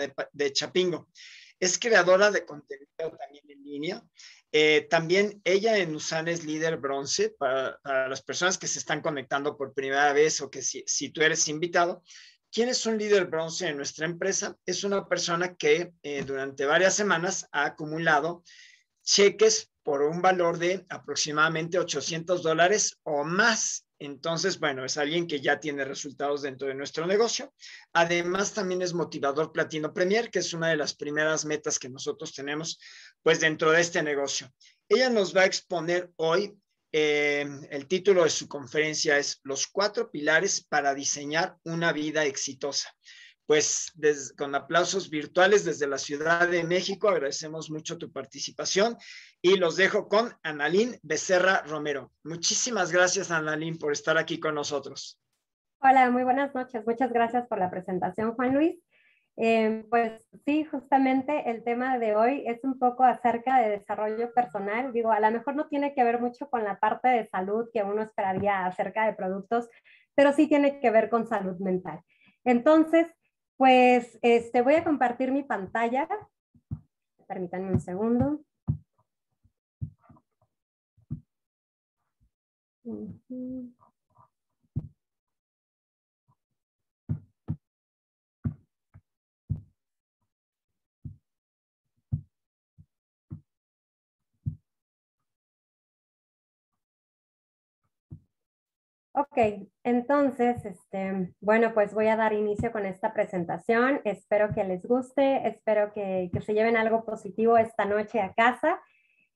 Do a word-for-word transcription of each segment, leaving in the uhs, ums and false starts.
de, de Chapingo. Es creadora de contenido también en línea. Eh, también ella en Usana es líder bronce para, para las personas que se están conectando por primera vez o que si, si tú eres invitado. ¿Quién es un líder bronce en nuestra empresa? Es una persona que eh, durante varias semanas ha acumulado cheques por un valor de aproximadamente ochocientos dólares o más. Entonces, bueno, es alguien que ya tiene resultados dentro de nuestro negocio. Además, también es motivador platino premier, que es una de las primeras metas que nosotros tenemos, pues, dentro de este negocio. Ella nos va a exponer hoy, eh, el título de su conferencia es Los cuatro pilares para diseñar una vida exitosa. Pues des, con aplausos virtuales desde la Ciudad de México, agradecemos mucho tu participación y los dejo con Analín Becerra Romero. Muchísimas gracias, Analín, por estar aquí con nosotros. Hola, muy buenas noches. Muchas gracias por la presentación, Juan Luis. Eh, pues sí, justamente el tema de hoy es un poco acerca de desarrollo personal. Digo, a lo mejor no tiene que ver mucho con la parte de salud que uno esperaría acerca de productos, pero sí tiene que ver con salud mental. Entonces, Pues este, voy a compartir mi pantalla. Permítanme un segundo. Ok, entonces, este, bueno, pues voy a dar inicio con esta presentación. Espero que les guste, espero que, que se lleven algo positivo esta noche a casa.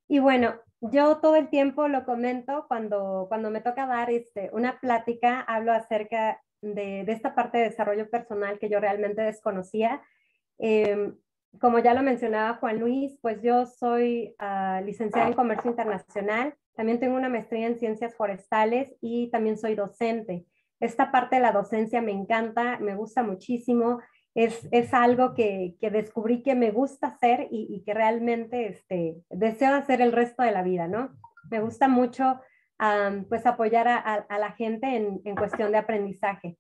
Y bueno, yo todo el tiempo lo comento cuando, cuando me toca dar este, una plática, hablo acerca de, de esta parte de desarrollo personal que yo realmente desconocía. Eh, como ya lo mencionaba Juan Luis, pues yo soy uh, licenciada en Comercio Internacional. También tengo una maestría en ciencias forestales y también soy docente. Esta parte de la docencia me encanta, me gusta muchísimo. Es, es algo que, que descubrí que me gusta hacer y, y que realmente este, deseo hacer el resto de la vida, ¿no? Me gusta mucho um, pues apoyar a, a, a la gente en, en cuestión de aprendizaje.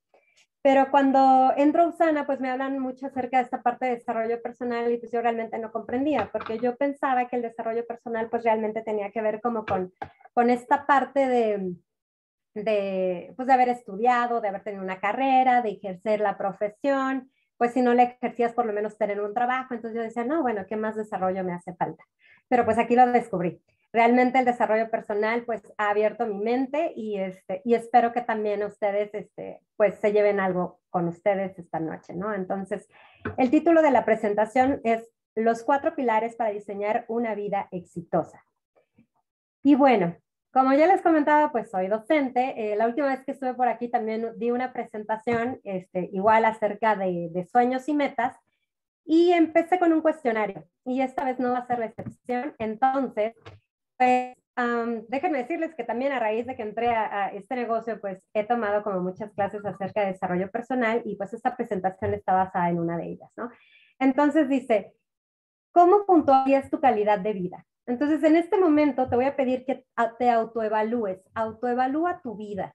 Pero cuando entro a Usana, pues me hablan mucho acerca de esta parte de desarrollo personal y pues yo realmente no comprendía, porque yo pensaba que el desarrollo personal pues realmente tenía que ver como con, con esta parte de, de, pues de haber estudiado, de haber tenido una carrera, de ejercer la profesión, pues si no la ejercías por lo menos tener un trabajo. Entonces yo decía, no, bueno, ¿qué más desarrollo me hace falta? Pero pues aquí lo descubrí. Realmente el desarrollo personal pues ha abierto mi mente y, este, y espero que también ustedes este, pues se lleven algo con ustedes esta noche, ¿no? Entonces, el título de la presentación es Los cuatro pilares para diseñar una vida exitosa. Y bueno, como ya les comentaba, pues soy docente. Eh, la última vez que estuve por aquí también di una presentación este, igual acerca de, de sueños y metas y empecé con un cuestionario y esta vez no va a ser la excepción. Entonces, Pues um, déjenme decirles que también a raíz de que entré a, a este negocio, pues he tomado como muchas clases acerca de desarrollo personal y pues esta presentación está basada en una de ellas, ¿no? Entonces dice, ¿cómo puntuarías tu calidad de vida? Entonces en este momento te voy a pedir que te autoevalúes, autoevalúa tu vida,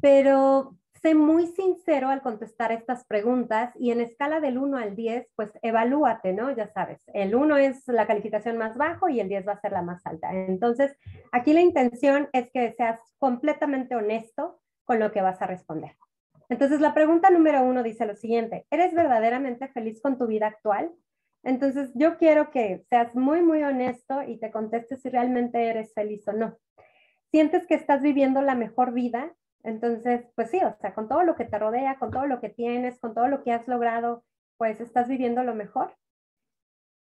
pero sé muy sincero al contestar estas preguntas y en escala del uno al diez, pues evalúate, ¿no? Ya sabes, el uno es la calificación más bajo y el diez va a ser la más alta. Entonces, aquí la intención es que seas completamente honesto con lo que vas a responder. Entonces, la pregunta número uno dice lo siguiente, ¿eres verdaderamente feliz con tu vida actual? Entonces, yo quiero que seas muy, muy honesto y te contestes si realmente eres feliz o no. ¿Sientes que estás viviendo la mejor vida? Entonces, pues sí, o sea, con todo lo que te rodea, con todo lo que tienes, con todo lo que has logrado, pues estás viviendo lo mejor.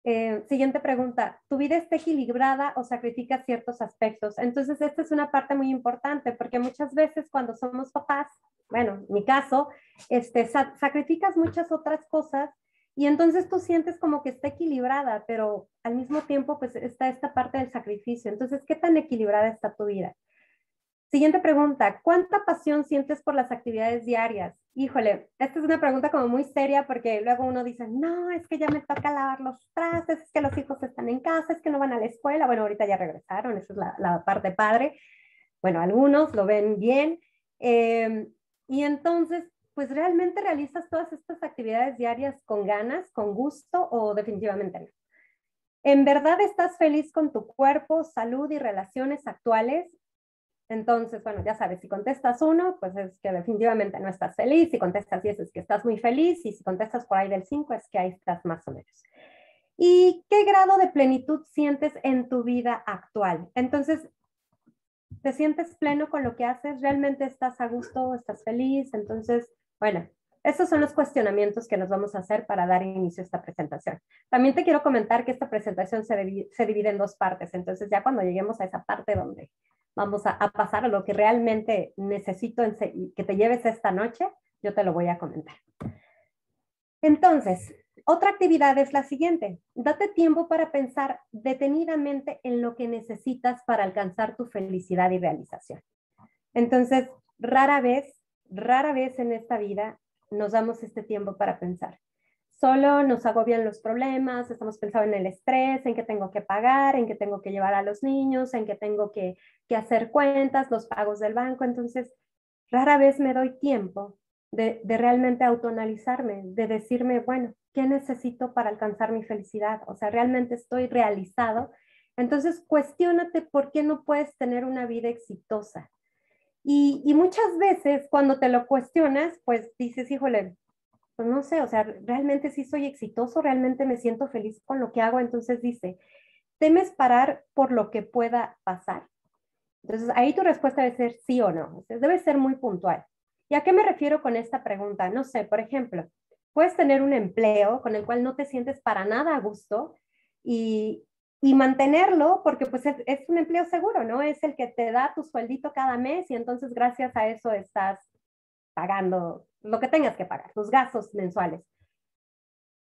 Eh, siguiente pregunta, ¿tu vida está equilibrada o sacrificas ciertos aspectos? Entonces, esta es una parte muy importante porque muchas veces cuando somos papás, bueno, en mi caso, este, sacrificas muchas otras cosas y entonces tú sientes como que está equilibrada, pero al mismo tiempo pues está esta parte del sacrificio. Entonces, ¿qué tan equilibrada está tu vida? Siguiente pregunta, ¿cuánta pasión sientes por las actividades diarias? Híjole, esta es una pregunta como muy seria porque luego uno dice, no, es que ya me toca lavar los trastes, es que los hijos están en casa, es que no van a la escuela. Bueno, ahorita ya regresaron, esa es la, la parte padre. Bueno, algunos lo ven bien. Eh, y entonces, pues realmente realizas todas estas actividades diarias con ganas, con gusto o definitivamente no. ¿En verdad estás feliz con tu cuerpo, salud y relaciones actuales? Entonces, bueno, ya sabes, si contestas uno, pues es que definitivamente no estás feliz. Si contestas diez, es que estás muy feliz. Y si contestas por ahí del cinco, es que ahí estás más o menos. ¿Y qué grado de plenitud sientes en tu vida actual? Entonces, ¿te sientes pleno con lo que haces? ¿Realmente estás a gusto? ¿Estás feliz? Entonces, bueno, estos son los cuestionamientos que nos vamos a hacer para dar inicio a esta presentación. También te quiero comentar que esta presentación se divide, se divide en dos partes. Entonces, ya cuando lleguemos a esa parte donde vamos a, a pasar a lo que realmente necesito que te lleves esta noche, yo te lo voy a comentar. Entonces, otra actividad es la siguiente. Date tiempo para pensar detenidamente en lo que necesitas para alcanzar tu felicidad y realización. Entonces, rara vez, rara vez en esta vida nos damos este tiempo para pensar. Solo nos agobian los problemas, estamos pensando en el estrés, en qué tengo que pagar, en qué tengo que llevar a los niños, en qué tengo que, que hacer cuentas, los pagos del banco. Entonces, rara vez me doy tiempo de, de realmente autoanalizarme, de decirme, bueno, ¿qué necesito para alcanzar mi felicidad? O sea, ¿realmente estoy realizado? Entonces, cuestiónate por qué no puedes tener una vida exitosa. Y, y muchas veces cuando te lo cuestionas, pues dices, híjole, pues no sé, o sea, ¿realmente sí soy exitoso? ¿Realmente me siento feliz con lo que hago? Entonces dice, ¿temes parar por lo que pueda pasar? Entonces, ahí tu respuesta debe ser sí o no. Entonces, debe ser muy puntual. ¿Y a qué me refiero con esta pregunta? No sé, por ejemplo, puedes tener un empleo con el cual no te sientes para nada a gusto y, y mantenerlo porque pues es, es un empleo seguro, ¿no? Es el que te da tu sueldito cada mes y entonces gracias a eso estás pagando lo que tengas que pagar, tus gastos mensuales.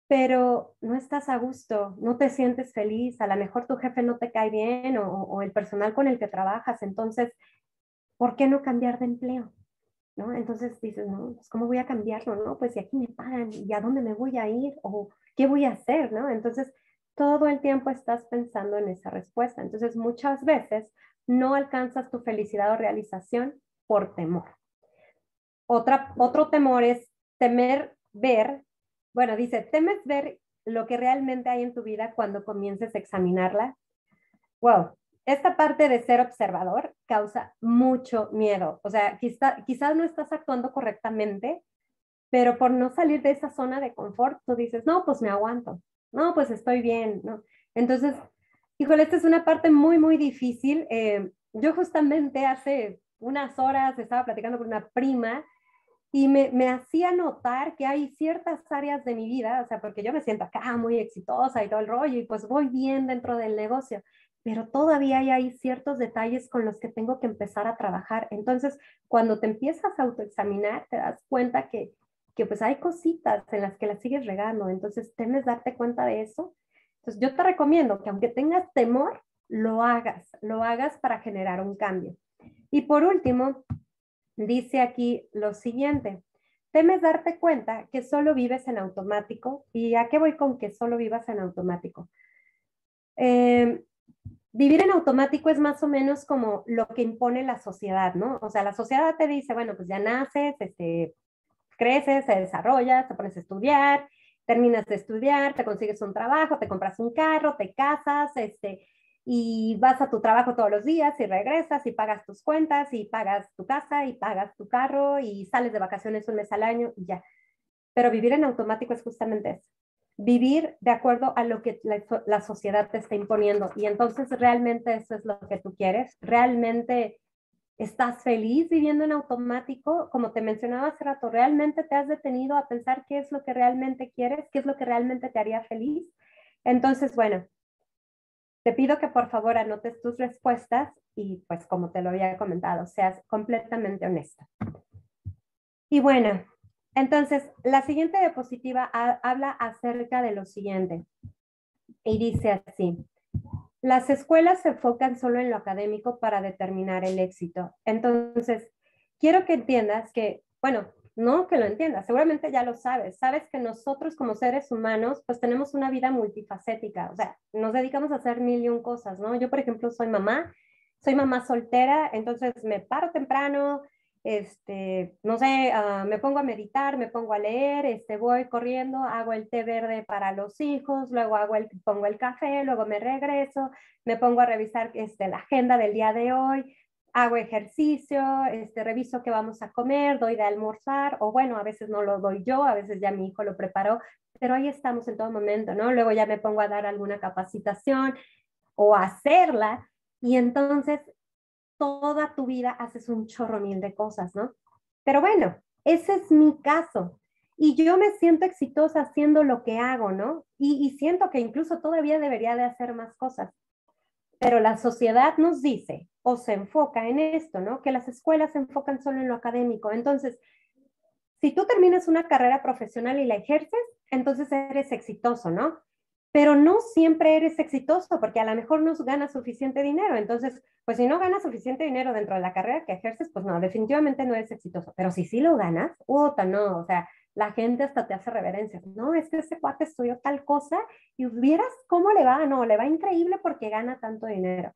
Pero no estás a gusto, no te sientes feliz, a lo mejor tu jefe no te cae bien o, o el personal con el que trabajas, entonces, ¿por qué no cambiar de empleo? ¿No? Entonces dices, no, pues ¿cómo voy a cambiarlo? ¿No? Pues si aquí me pagan, ¿y a dónde me voy a ir? ¿O qué voy a hacer? ¿No? Entonces, todo el tiempo estás pensando en esa respuesta. Entonces, muchas veces no alcanzas tu felicidad o realización por temor. Otra, otro temor es temer ver, bueno, dice, temes ver lo que realmente hay en tu vida cuando comiences a examinarla. Wow. Esta parte de ser observador causa mucho miedo. O sea, quizá, quizás no estás actuando correctamente, pero por no salir de esa zona de confort, tú dices, no, pues me aguanto. No, pues estoy bien, ¿no? Entonces, híjole, esta es una parte muy, muy difícil. Eh, yo justamente hace unas horas estaba platicando con una prima y me, me hacía notar que hay ciertas áreas de mi vida, o sea, porque yo me siento acá muy exitosa y todo el rollo, y pues voy bien dentro del negocio, pero todavía hay, hay ciertos detalles con los que tengo que empezar a trabajar. Entonces, cuando te empiezas a autoexaminar, te das cuenta que, que pues hay cositas en las que las sigues regando, entonces temes darte cuenta de eso. Entonces, yo te recomiendo que aunque tengas temor, lo hagas, lo hagas para generar un cambio. Y por último, dice aquí lo siguiente, temes darte cuenta que solo vives en automático. ¿Y a qué voy con que solo vivas en automático? Eh, Vivir en automático es más o menos como lo que impone la sociedad, ¿no? O sea, la sociedad te dice, bueno, pues ya naces, este, creces, te desarrollas, te pones a estudiar, terminas de estudiar, te consigues un trabajo, te compras un carro, te casas, este, y vas a tu trabajo todos los días y regresas y pagas tus cuentas y pagas tu casa y pagas tu carro y sales de vacaciones un mes al año y ya. Pero vivir en automático es justamente eso. Vivir de acuerdo a lo que la, la sociedad te está imponiendo. Y entonces realmente eso es lo que tú quieres. ¿Realmente estás feliz viviendo en automático? Como te mencionaba hace rato, ¿realmente te has detenido a pensar qué es lo que realmente quieres? ¿Qué es lo que realmente te haría feliz? Entonces, bueno, te pido que por favor anotes tus respuestas y pues como te lo había comentado, seas completamente honesta. Y bueno, entonces, la siguiente diapositiva ha, habla acerca de lo siguiente y dice así, las escuelas se enfocan solo en lo académico para determinar el éxito. Entonces, quiero que entiendas que, bueno, no que lo entiendas, seguramente ya lo sabes, sabes que nosotros como seres humanos, pues tenemos una vida multifacética, o sea, nos dedicamos a hacer mil y un cosas, ¿no? Yo, por ejemplo, soy mamá, soy mamá soltera, entonces me paro temprano, este, no sé, uh, me pongo a meditar, me pongo a leer, este, voy corriendo, hago el té verde para los hijos, luego hago el, pongo el café, luego me regreso, me pongo a revisar este, la agenda del día de hoy, hago ejercicio, este, reviso qué vamos a comer, doy de almorzar, o bueno, a veces no lo doy yo, a veces ya mi hijo lo preparó, pero ahí estamos en todo momento, ¿no? Luego ya me pongo a dar alguna capacitación o a hacerla, y entonces toda tu vida haces un chorro mil de cosas, ¿no? Pero bueno, ese es mi caso, y yo me siento exitosa haciendo lo que hago, ¿no? Y, y siento que incluso todavía debería de hacer más cosas, pero la sociedad nos dice, o se enfoca en esto, ¿no? Que las escuelas se enfocan solo en lo académico. Entonces, si tú terminas una carrera profesional y la ejerces, entonces eres exitoso, ¿no? Pero no siempre eres exitoso, porque a lo mejor no ganas suficiente dinero. Entonces, pues si no ganas suficiente dinero dentro de la carrera que ejerces, pues no, definitivamente no eres exitoso. Pero si sí lo ganas, puta, no, o sea, la gente hasta te hace reverencias. No, es que ese cuate estudió tal cosa y vieras cómo le va, no, le va increíble porque gana tanto dinero.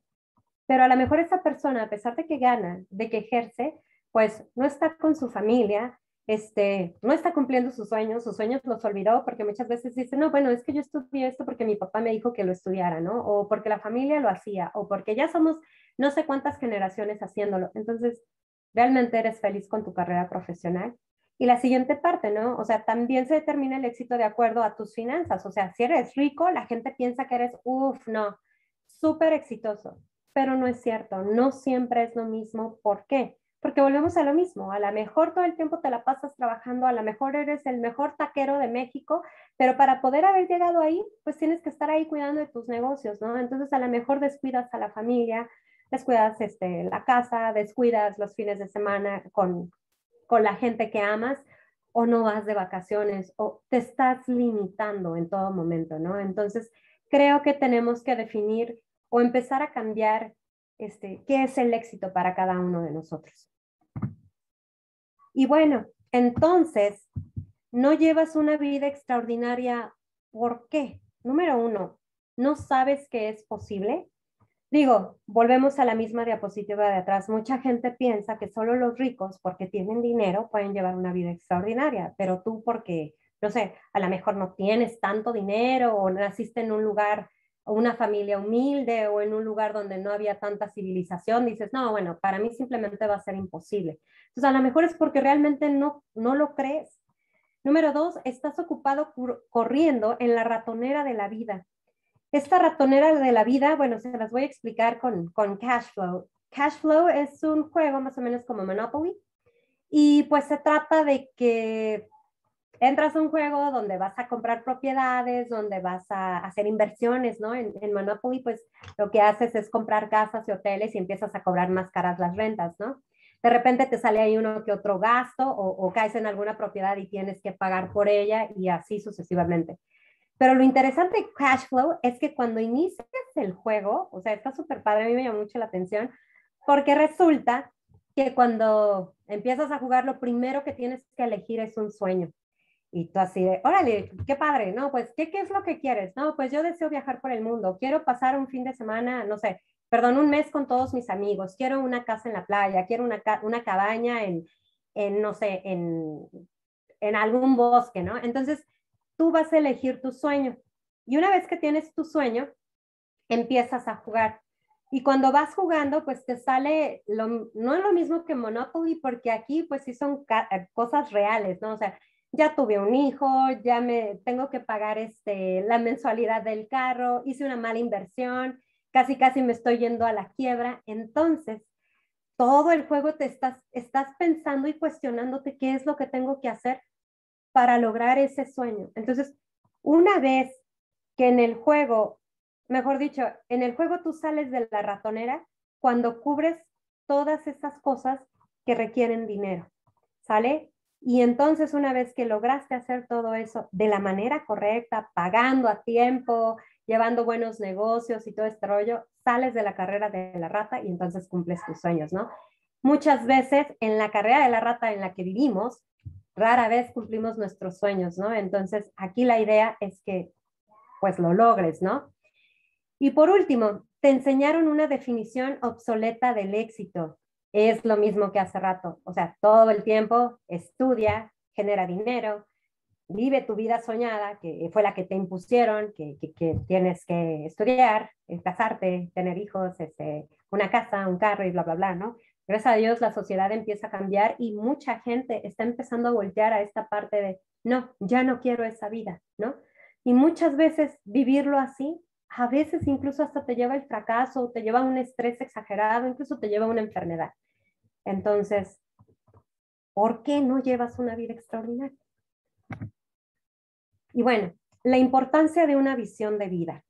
Pero a lo mejor esa persona, a pesar de que gana, de que ejerce, pues no está con su familia, este, no está cumpliendo sus sueños, sus sueños los olvidó, porque muchas veces dicen, no, bueno, es que yo estudié esto porque mi papá me dijo que lo estudiara, ¿no? O porque la familia lo hacía, o porque ya somos no sé cuántas generaciones haciéndolo. Entonces, ¿realmente eres feliz con tu carrera profesional? Y la siguiente parte, ¿no? O sea, también se determina el éxito de acuerdo a tus finanzas. O sea, si eres rico, la gente piensa que eres, uff, no, súper exitoso. Pero no es cierto, no siempre es lo mismo. ¿Por qué? Porque volvemos a lo mismo, a lo mejor todo el tiempo te la pasas trabajando, a lo mejor eres el mejor taquero de México, pero para poder haber llegado ahí, pues tienes que estar ahí cuidando de tus negocios, ¿no? Entonces a lo mejor descuidas a la familia, descuidas este, la casa, descuidas los fines de semana con, con la gente que amas, o no vas de vacaciones, o te estás limitando en todo momento, ¿no? Entonces creo que tenemos que definir o empezar a cambiar este, qué es el éxito para cada uno de nosotros. Y bueno, entonces, no llevas una vida extraordinaria, ¿por qué? Número uno, ¿no sabes que es posible? Digo, volvemos a la misma diapositiva de atrás. Mucha gente piensa que solo los ricos, porque tienen dinero, pueden llevar una vida extraordinaria, pero tú porque, no sé, a lo mejor no tienes tanto dinero o naciste en un lugar o una familia humilde o en un lugar donde no había tanta civilización, dices, no, bueno, para mí simplemente va a ser imposible. Entonces, a lo mejor es porque realmente no, no lo crees. Número dos, estás ocupado corriendo en la ratonera de la vida. Esta ratonera de la vida, bueno, se las voy a explicar con, con Cashflow. Cashflow es un juego más o menos como Monopoly y pues se trata de que entras a un juego donde vas a comprar propiedades, donde vas a hacer inversiones, ¿no? En, en Monopoly, pues lo que haces es comprar casas y hoteles y empiezas a cobrar más caras las rentas, ¿no? De repente te sale ahí uno que otro gasto o, o caes en alguna propiedad y tienes que pagar por ella y así sucesivamente. Pero lo interesante de cash flow es que cuando inicias el juego, o sea, está súper padre, a mí me llamó mucho la atención, porque resulta que cuando empiezas a jugar, lo primero que tienes que elegir es un sueño. Y tú así de, órale, qué padre, ¿no? Pues, ¿qué, ¿qué es lo que quieres? No, pues yo deseo viajar por el mundo, quiero pasar un fin de semana, no sé, perdón, un mes con todos mis amigos, quiero una casa en la playa, quiero una, ca una cabaña en, en, no sé, en, en algún bosque, ¿no? Entonces, tú vas a elegir tu sueño. Y una vez que tienes tu sueño, empiezas a jugar. Y cuando vas jugando, pues te sale, lo, no es lo mismo que Monopoly, porque aquí, pues sí son cosas reales, ¿no? O sea, ya tuve un hijo, ya me tengo que pagar este, la mensualidad del carro, hice una mala inversión, casi casi me estoy yendo a la quiebra. Entonces, todo el juego te estás, estás pensando y cuestionándote qué es lo que tengo que hacer para lograr ese sueño. Entonces, una vez que en el juego, mejor dicho, en el juego tú sales de la ratonera cuando cubres todas esas cosas que requieren dinero, ¿sale? Y entonces una vez que lograste hacer todo eso de la manera correcta, pagando a tiempo, llevando buenos negocios y todo este rollo, sales de la carrera de la rata y entonces cumples tus sueños, ¿no? Muchas veces en la carrera de la rata en la que vivimos, rara vez cumplimos nuestros sueños, ¿no? Entonces aquí la idea es que pues lo logres, ¿no? Y por último, te enseñaron una definición obsoleta del éxito. es lo mismo que hace rato. O sea, todo el tiempo estudia, genera dinero, vive tu vida soñada, que fue la que te impusieron, que, que, que tienes que estudiar, casarte, tener hijos, este, una casa, un carro y bla, bla, bla, ¿no? Gracias a Dios la sociedad empieza a cambiar y mucha gente está empezando a voltear a esta parte de, no, ya no quiero esa vida, ¿no? Y muchas veces vivirlo así, a veces incluso hasta te lleva el fracaso, te lleva un estrés exagerado, incluso te lleva una enfermedad. Entonces, ¿por qué no llevas una vida extraordinaria? Y bueno, la importancia de una visión de vida.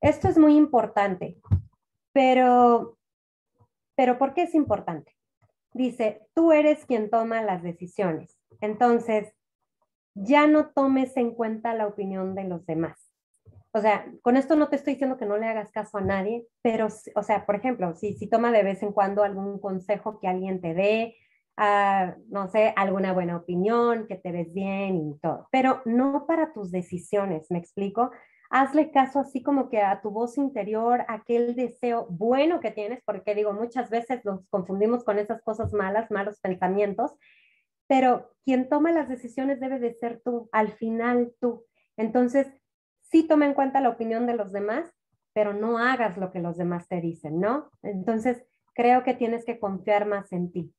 Esto es muy importante, pero, pero ¿por qué es importante? Dice, tú eres quien toma las decisiones. Entonces, ya no tomes en cuenta la opinión de los demás. O sea, con esto no te estoy diciendo que no le hagas caso a nadie, pero, o sea, por ejemplo, si, si toma de vez en cuando algún consejo que alguien te dé, Uh, no sé, alguna buena opinión, que te ves bien y todo, pero no para tus decisiones, ¿me explico? Hazle caso así como que a tu voz interior, aquel deseo bueno que tienes, porque digo, muchas veces nos confundimos con esas cosas malas, malos pensamientos, pero quien toma las decisiones debe de ser tú, al final tú. Entonces, sí toma en cuenta la opinión de los demás, pero no hagas lo que los demás te dicen, ¿no? Entonces, creo que tienes que confiar más en ti.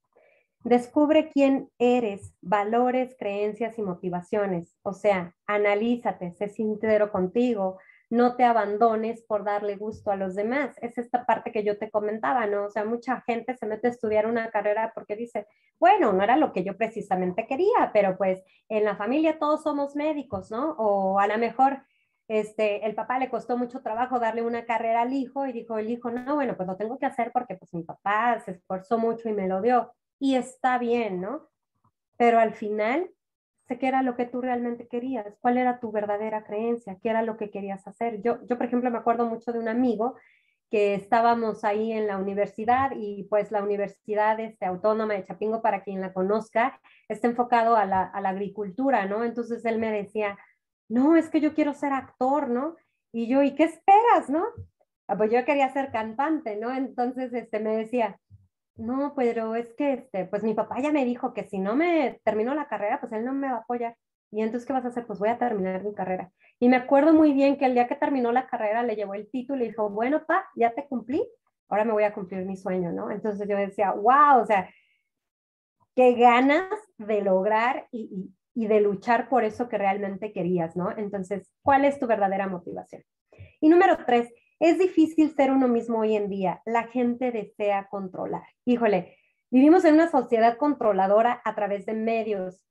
Descubre quién eres, valores, creencias y motivaciones. O sea, analízate, sé sincero contigo, no te abandones por darle gusto a los demás. Es esta parte que yo te comentaba, ¿no? O sea, mucha gente se mete a estudiar una carrera porque dice, bueno, no era lo que yo precisamente quería, pero pues en la familia todos somos médicos, ¿no? O a lo mejor este, el papá le costó mucho trabajo darle una carrera al hijo y dijo el hijo, no, bueno, pues lo tengo que hacer porque pues mi papá se esforzó mucho y me lo dio. Y está bien, ¿no? Pero al final, sé que era lo que tú realmente querías. ¿Cuál era tu verdadera creencia? ¿Qué era lo que querías hacer? Yo, yo, por ejemplo, me acuerdo mucho de un amigo que estábamos ahí en la universidad y pues la Universidad este, Autónoma de Chapingo, para quien la conozca, está enfocado a la, a la agricultura, ¿no? Entonces él me decía, no, es que yo quiero ser actor, ¿no? Y yo, ¿y qué esperas, no? Pues yo quería ser cantante, ¿no? Entonces este, me decía, no, pero es que, este, pues mi papá ya me dijo que si no me termino la carrera, pues él no me va a apoyar. Y entonces, ¿qué vas a hacer? Pues voy a terminar mi carrera. Y me acuerdo muy bien que el día que terminó la carrera le llevó el título y dijo, bueno, pa, ya te cumplí, ahora me voy a cumplir mi sueño, ¿no? Entonces yo decía, wow, o sea, qué ganas de lograr y, y, y de luchar por eso que realmente querías, ¿no? Entonces, ¿cuál es tu verdadera motivación? Y número tres, es difícil ser uno mismo hoy en día. La gente desea controlar. Híjole, vivimos en una sociedad controladora a través de medios.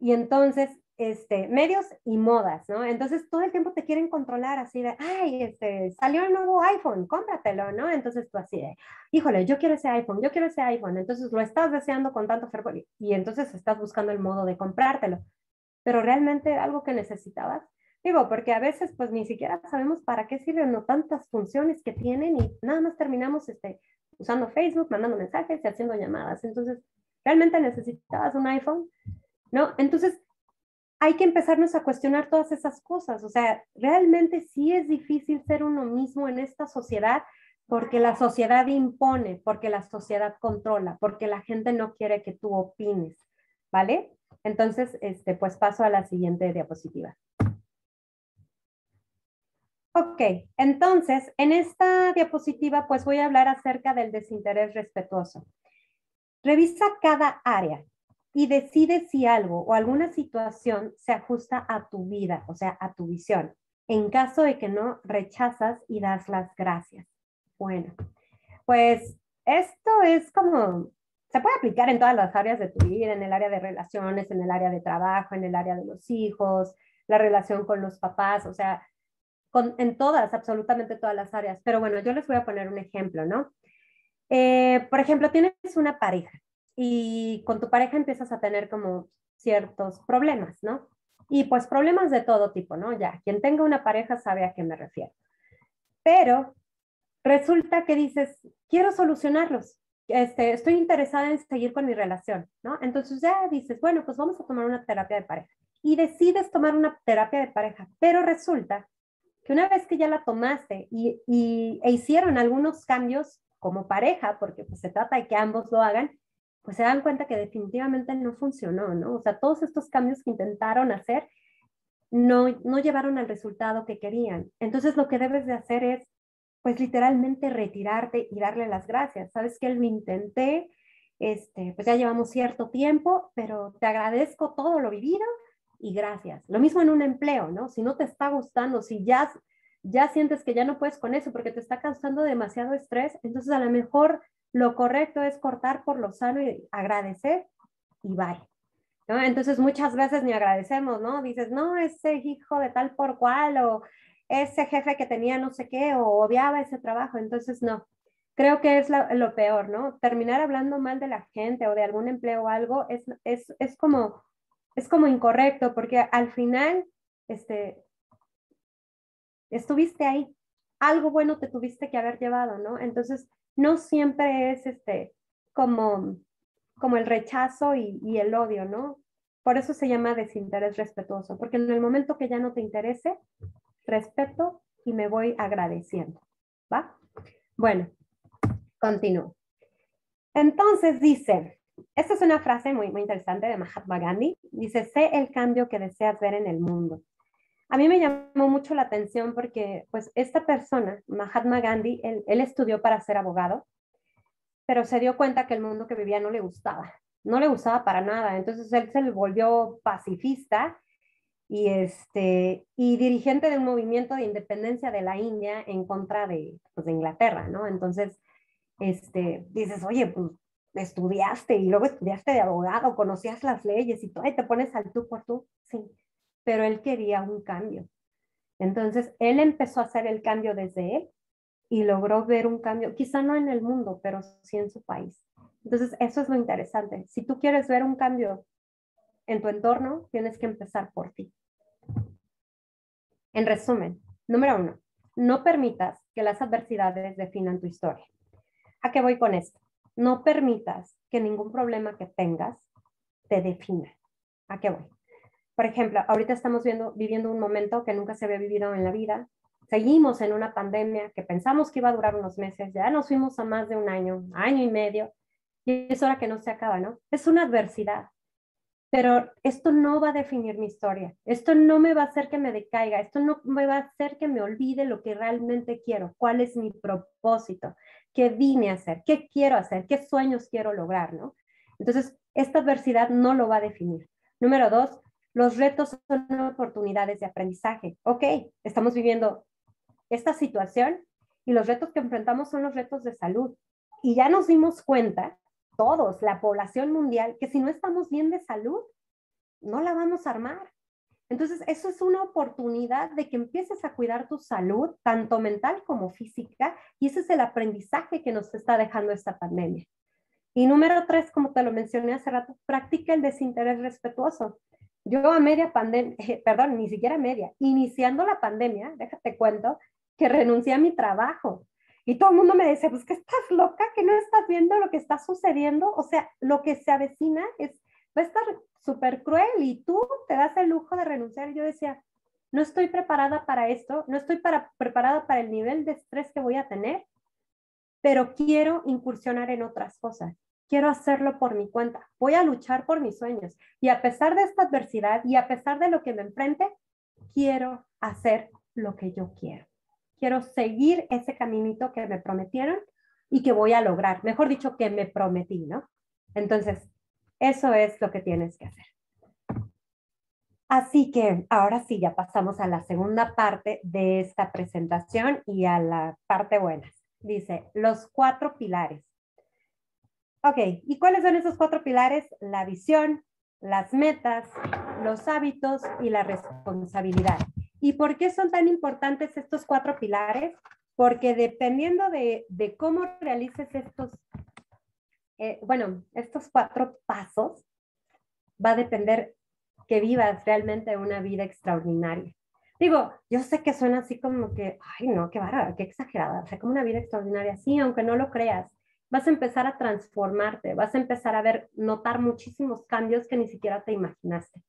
Y entonces, este, medios y modas, ¿no? Entonces, todo el tiempo te quieren controlar así de, ay, este, salió el nuevo iPhone, cómpratelo, ¿no? Entonces, tú así de, híjole, yo quiero ese iPhone, yo quiero ese iPhone. Entonces, lo estás deseando con tanto fervor y entonces estás buscando el modo de comprártelo. Pero realmente, algo que necesitabas. Digo, porque a veces pues ni siquiera sabemos para qué sirven o tantas funciones que tienen y nada más terminamos este, usando Facebook, mandando mensajes y haciendo llamadas. Entonces, ¿realmente necesitabas un iPhone? ¿No? Entonces, hay que empezarnos a cuestionar todas esas cosas. O sea, realmente sí es difícil ser uno mismo en esta sociedad porque la sociedad impone, porque la sociedad controla, porque la gente no quiere que tú opines, ¿vale? Entonces, este, pues paso a la siguiente diapositiva. Ok, entonces, en esta diapositiva pues voy a hablar acerca del desinterés respetuoso. Revisa cada área y decide si algo o alguna situación se ajusta a tu vida, o sea, a tu visión. En caso de que no, rechazas y das las gracias. Bueno, pues esto es como, se puede aplicar en todas las áreas de tu vida, en el área de relaciones, en el área de trabajo, en el área de los hijos, la relación con los papás, o sea, Con, en todas, absolutamente todas las áreas. Pero bueno, yo les voy a poner un ejemplo, ¿no? Eh, por ejemplo, tienes una pareja y con tu pareja empiezas a tener como ciertos problemas, ¿no? Y pues problemas de todo tipo, ¿no? Ya, quien tenga una pareja sabe a qué me refiero. Pero resulta que dices, quiero solucionarlos. Este, estoy interesada en seguir con mi relación, ¿no? Entonces ya dices, bueno, pues vamos a tomar una terapia de pareja. Y decides tomar una terapia de pareja, pero resulta que una vez que ya la tomaste y, y, e hicieron algunos cambios, como pareja, porque pues se trata de que ambos lo hagan, pues se dan cuenta que definitivamente no funcionó, ¿no? O sea, todos estos cambios que intentaron hacer no, no llevaron al resultado que querían. Entonces lo que debes de hacer es, pues literalmente retirarte y darle las gracias. Sabes que lo intenté, este, pues ya llevamos cierto tiempo, pero te agradezco todo lo vivido y gracias. Lo mismo en un empleo, ¿no? Si no te está gustando, si ya, ya sientes que ya no puedes con eso porque te está causando demasiado estrés, entonces a lo mejor lo correcto es cortar por lo sano y agradecer y bye, ¿no? Entonces muchas veces ni agradecemos, ¿no? Dices, no, ese hijo de tal por cual o ese jefe que tenía no sé qué o odiaba ese trabajo, entonces no. Creo que es la, lo peor, ¿no? Terminar hablando mal de la gente o de algún empleo o algo es, es, es, como, es como incorrecto porque al final este, estuviste ahí. Algo bueno te tuviste que haber llevado, ¿no? Entonces no siempre es este, como, como el rechazo y, y el odio, ¿no? Por eso se llama desinterés respetuoso, porque en el momento que ya no te interese, respeto y me voy agradeciendo, ¿va? Bueno, continúo. Entonces dice, esta es una frase muy, muy interesante de Mahatma Gandhi, dice, sé el cambio que deseas ver en el mundo. A mí me llamó mucho la atención porque pues esta persona, Mahatma Gandhi, él, él estudió para ser abogado, pero se dio cuenta que el mundo que vivía no le gustaba, no le gustaba para nada, entonces él se volvió pacifista y, este, y dirigente de un movimiento de independencia de la India en contra de, pues, de Inglaterra, ¿no? Entonces este, dices, oye, pues estudiaste y luego estudiaste de abogado, conocías las leyes y tú ahí te pones al tú por tú, sí. Pero él quería un cambio. Entonces, él empezó a hacer el cambio desde él y logró ver un cambio, quizá no en el mundo, pero sí en su país. Entonces, eso es lo interesante. Si tú quieres ver un cambio en tu entorno, tienes que empezar por ti. En resumen, número uno, no permitas que las adversidades definan tu historia. ¿A qué voy con esto? No permitas que ningún problema que tengas te defina. ¿A qué voy? Por ejemplo, ahorita estamos viendo, viviendo un momento que nunca se había vivido en la vida. Seguimos en una pandemia que pensamos que iba a durar unos meses. Ya nos fuimos a más de un año, año y medio. Y es hora que no se acaba, ¿no? Es una adversidad. Pero esto no va a definir mi historia. Esto no me va a hacer que me decaiga. Esto no me va a hacer que me olvide lo que realmente quiero. ¿Cuál es mi propósito? ¿Qué vine a hacer? ¿Qué quiero hacer? ¿Qué sueños quiero lograr, no? Entonces, esta adversidad no lo va a definir. Número dos, los retos son oportunidades de aprendizaje. Ok, estamos viviendo esta situación y los retos que enfrentamos son los retos de salud. Y ya nos dimos cuenta, todos, la población mundial, que si no estamos bien de salud, no la vamos a armar. Entonces, eso es una oportunidad de que empieces a cuidar tu salud, tanto mental como física, y ese es el aprendizaje que nos está dejando esta pandemia. Y número tres, como te lo mencioné hace rato, practica el desinterés respetuoso. Yo a media pandemia, eh, perdón, ni siquiera media, iniciando la pandemia, déjate cuento, que renuncié a mi trabajo. Y todo el mundo me decía, pues que estás loca, que no estás viendo lo que está sucediendo. O sea, lo que se avecina es, va a estar súper cruel y tú te das el lujo de renunciar. Y yo decía, no estoy preparada para esto, no estoy para, preparada para el nivel de estrés que voy a tener, pero quiero incursionar en otras cosas. Quiero hacerlo por mi cuenta, voy a luchar por mis sueños y a pesar de esta adversidad y a pesar de lo que me enfrente, quiero hacer lo que yo quiero. Quiero seguir ese caminito que me prometieron y que voy a lograr, mejor dicho, que me prometí, ¿no? Entonces, eso es lo que tienes que hacer. Así que ahora sí, ya pasamos a la segunda parte de esta presentación y a la parte buena. Dice, los cuatro pilares. Ok, ¿y cuáles son esos cuatro pilares? La visión, las metas, los hábitos y la responsabilidad. ¿Y por qué son tan importantes estos cuatro pilares? Porque dependiendo de, de cómo realices estos, eh, bueno, estos cuatro pasos, va a depender que vivas realmente una vida extraordinaria. Digo, yo sé que suena así como que, ay no, qué bárbaro, qué exagerada, o sea, como una vida extraordinaria, sí, aunque no lo creas. Vas a empezar a transformarte, vas a empezar a ver, notar muchísimos cambios que ni siquiera te imaginaste,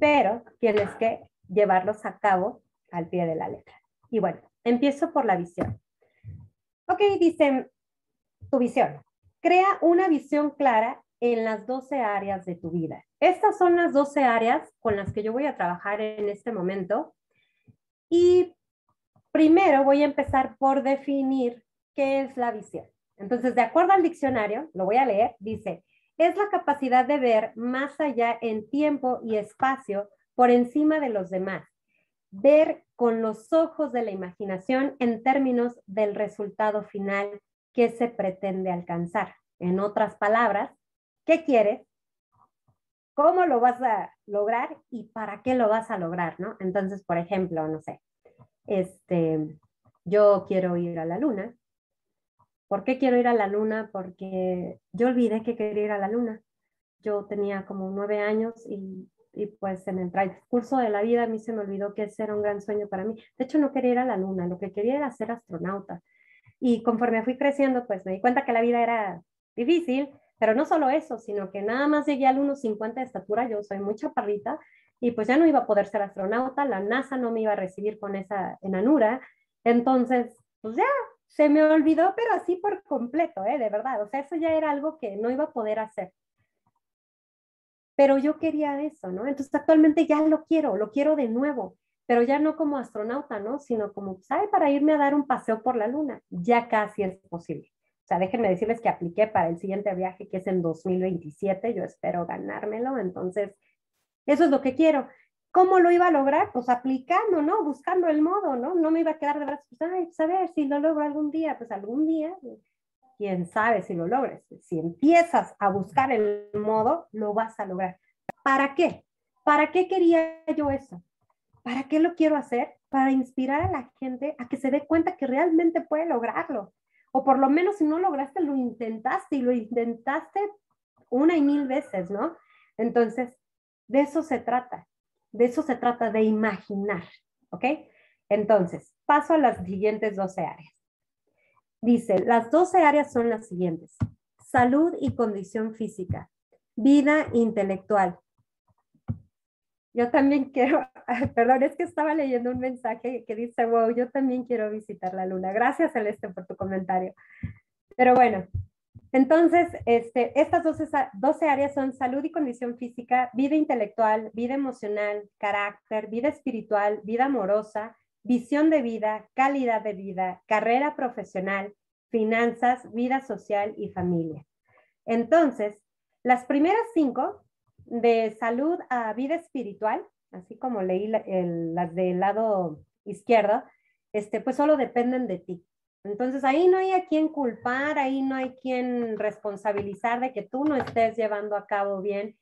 pero tienes que llevarlos a cabo al pie de la letra. Y bueno, empiezo por la visión. Ok, dicen, tu visión. Crea una visión clara en las doce áreas de tu vida. Estas son las doce áreas con las que yo voy a trabajar en este momento. Y primero voy a empezar por definir qué es la visión. Entonces, de acuerdo al diccionario, lo voy a leer, dice, es la capacidad de ver más allá en tiempo y espacio por encima de los demás. Ver con los ojos de la imaginación en términos del resultado final que se pretende alcanzar. En otras palabras, ¿qué quieres? ¿Cómo lo vas a lograr? ¿Y para qué lo vas a lograr? ¿No? Entonces, por ejemplo, no sé, este, yo quiero ir a la luna. ¿Por qué quiero ir a la luna? Porque yo olvidé que quería ir a la luna. Yo tenía como nueve años y... Y pues en el transcurso de la vida a mí se me olvidó que ese era un gran sueño para mí. De hecho, no quería ir a la luna, lo que quería era ser astronauta. Y conforme fui creciendo, pues me di cuenta que la vida era difícil, pero no solo eso, sino que nada más llegué al uno cincuenta de estatura, yo soy muy chaparrita, y pues ya no iba a poder ser astronauta, la NASA no me iba a recibir con esa enanura. Entonces, pues ya, se me olvidó, pero así por completo, ¿eh? De verdad. O sea, eso ya era algo que no iba a poder hacer. Pero yo quería eso, ¿no? Entonces actualmente ya lo quiero, lo quiero de nuevo, pero ya no como astronauta, ¿no? Sino como, ¿sabe? Para irme a dar un paseo por la luna, ya casi es posible. O sea, déjenme decirles que apliqué para el siguiente viaje, que es en dos mil veintisiete, yo espero ganármelo, entonces eso es lo que quiero. ¿Cómo lo iba a lograr? Pues aplicando, ¿no? Buscando el modo, ¿no? No me iba a quedar de brazos, pues, ay, pues a ver si lo logro algún día, pues algún día... Quién sabe si lo logres. Si empiezas a buscar el modo, lo vas a lograr. ¿Para qué? ¿Para qué quería yo eso? ¿Para qué lo quiero hacer? Para inspirar a la gente a que se dé cuenta que realmente puede lograrlo. O por lo menos si no lograste, lo intentaste y lo intentaste una y mil veces, ¿no? Entonces, de eso se trata. De eso se trata, de imaginar, ¿ok? Entonces, paso a las siguientes doce áreas. Dice, las doce áreas son las siguientes. Salud y condición física. Vida intelectual. Yo también quiero, perdón, es que estaba leyendo un mensaje que dice, wow, yo también quiero visitar la luna. Gracias, Celeste, por tu comentario. Pero bueno, entonces, este, estas doce áreas son salud y condición física, vida intelectual, vida emocional, carácter, vida espiritual, vida amorosa, visión de vida, calidad de vida, carrera profesional, finanzas, vida social y familia. Entonces, las primeras cinco, de salud a vida espiritual, así como leí la, el, las del lado izquierdo, este, pues solo dependen de ti. Entonces, ahí no hay a quien culpar, ahí no hay quien responsabilizar de que tú no estés llevando a cabo bien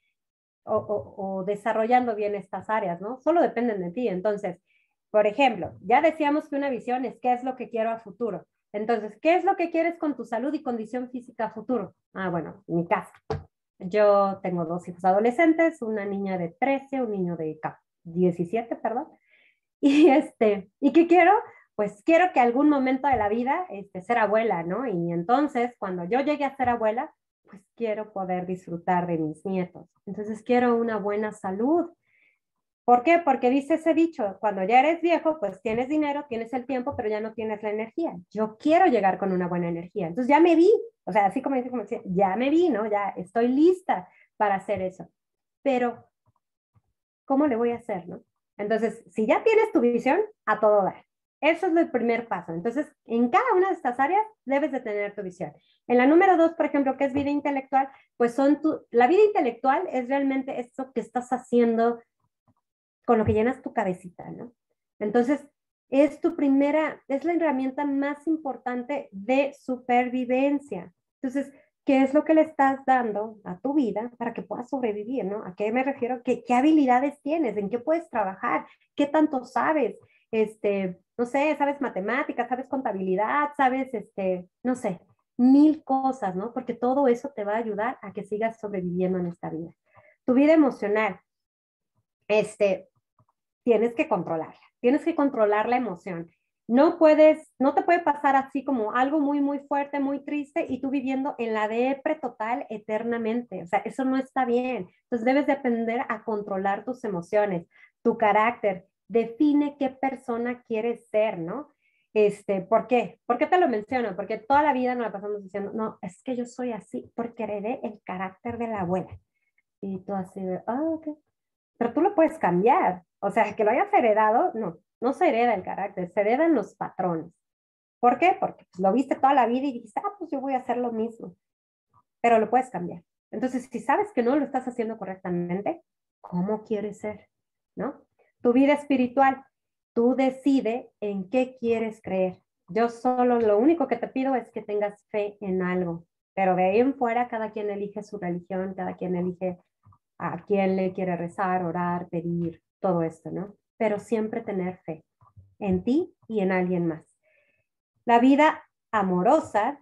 o, o, o desarrollando bien estas áreas, ¿no? Solo dependen de ti. Entonces, por ejemplo, ya decíamos que una visión es qué es lo que quiero a futuro. Entonces, ¿qué es lo que quieres con tu salud y condición física a futuro? Ah, bueno, en mi caso. Yo tengo dos hijos adolescentes, una niña de trece, un niño de diecisiete, perdón. Y, este, ¿y qué quiero? Pues quiero que algún momento de la vida este, ser abuela, ¿no? Y entonces, cuando yo llegue a ser abuela, pues quiero poder disfrutar de mis nietos. Entonces, quiero una buena salud. ¿Por qué? Porque dice ese dicho, cuando ya eres viejo, pues tienes dinero, tienes el tiempo, pero ya no tienes la energía. Yo quiero llegar con una buena energía. Entonces ya me vi, o sea, así como dice, como decía, ya me vi, ¿no? Ya estoy lista para hacer eso. Pero, ¿cómo le voy a hacer, no? Entonces, si ya tienes tu visión, a todo dar. Eso es el primer paso. Entonces, en cada una de estas áreas debes de tener tu visión. En la número dos, por ejemplo, que es vida intelectual, pues son tu... La vida intelectual es realmente esto que estás haciendo con lo que llenas tu cabecita, ¿no? Entonces, es tu primera, es la herramienta más importante de supervivencia. Entonces, ¿qué es lo que le estás dando a tu vida para que puedas sobrevivir, ¿no? ¿A qué me refiero? ¿Qué, qué habilidades tienes? ¿En qué puedes trabajar? ¿Qué tanto sabes? Este, no sé, ¿sabes matemáticas? ¿Sabes contabilidad? ¿Sabes, este, no sé, mil cosas, ¿no? Porque todo eso te va a ayudar a que sigas sobreviviendo en esta vida. Tu vida emocional, este... tienes que controlarla, tienes que controlar la emoción. No puedes, no te puede pasar así como algo muy, muy fuerte, muy triste y tú viviendo en la depre total eternamente. O sea, eso no está bien. Entonces debes de aprender a controlar tus emociones, tu carácter, define qué persona quieres ser, ¿no? Este, ¿Por qué? ¿Por qué te lo menciono? Porque toda la vida nos la pasamos diciendo, no, es que yo soy así porque heredé el carácter de la abuela. Y tú así de, ah, oh, ok. Pero tú lo puedes cambiar. O sea, que lo hayas heredado, no, no se hereda el carácter, se heredan los patrones. ¿Por qué? Porque pues, lo viste toda la vida y dijiste, ah, pues yo voy a hacer lo mismo. Pero lo puedes cambiar. Entonces, si sabes que no lo estás haciendo correctamente, ¿cómo quieres ser? ¿No? Tu vida espiritual. Tú decides en qué quieres creer. Yo solo lo único que te pido es que tengas fe en algo. Pero de ahí en fuera, cada quien elige su religión, cada quien elige a quién le quiere rezar, orar, pedir, todo esto, ¿no? Pero siempre tener fe en ti y en alguien más. La vida amorosa,